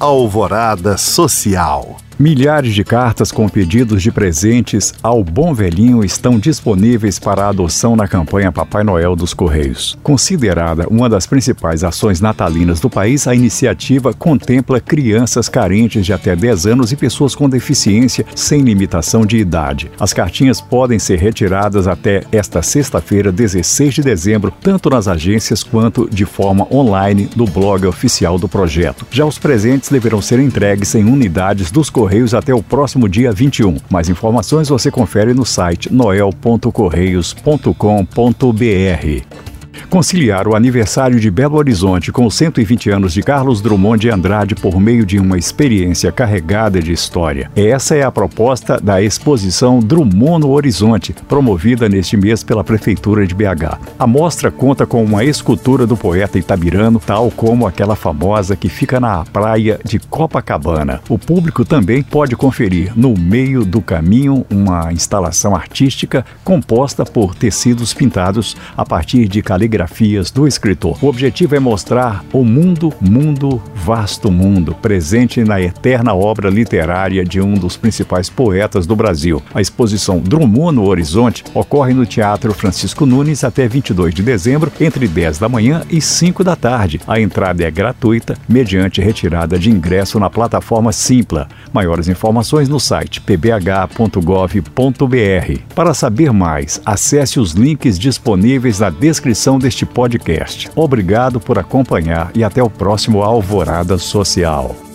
Alvorada Social. Milhares de cartas com pedidos de presentes ao Bom Velhinho estão disponíveis para a adoção na campanha Papai Noel dos Correios. Considerada uma das principais ações natalinas do país, a iniciativa contempla crianças carentes de até 10 anos e pessoas com deficiência sem limitação de idade. As cartinhas podem ser retiradas até esta sexta-feira, 16 de dezembro, tanto nas agências quanto de forma online no blog oficial do projeto. Já os presentes deverão ser entregues em unidades dos Correios até o próximo dia 21. Mais informações você confere no site noel.correios.com.br. Conciliar o aniversário de Belo Horizonte com os 120 anos de Carlos Drummond de Andrade por meio de uma experiência carregada de história. Essa é a proposta da exposição Drummond no Horizonte, promovida neste mês pela Prefeitura de BH. A mostra conta com uma escultura do poeta itabirano, tal como aquela famosa que fica na praia de Copacabana. O público também pode conferir No Meio do Caminho, uma instalação artística composta por tecidos pintados a partir de caligrafias do escritor. O objetivo é mostrar o mundo, vasto mundo, presente na eterna obra literária de um dos principais poetas do Brasil. A exposição Drummond no Horizonte ocorre no Teatro Francisco Nunes até 22 de dezembro, entre 10 da manhã e 5 da tarde. A entrada é gratuita, mediante retirada de ingresso na plataforma Simpla. Maiores informações no site pbh.gov.br. Para saber mais, acesse os links disponíveis na descrição deste podcast. Obrigado por acompanhar e até o próximo Alvorada Social.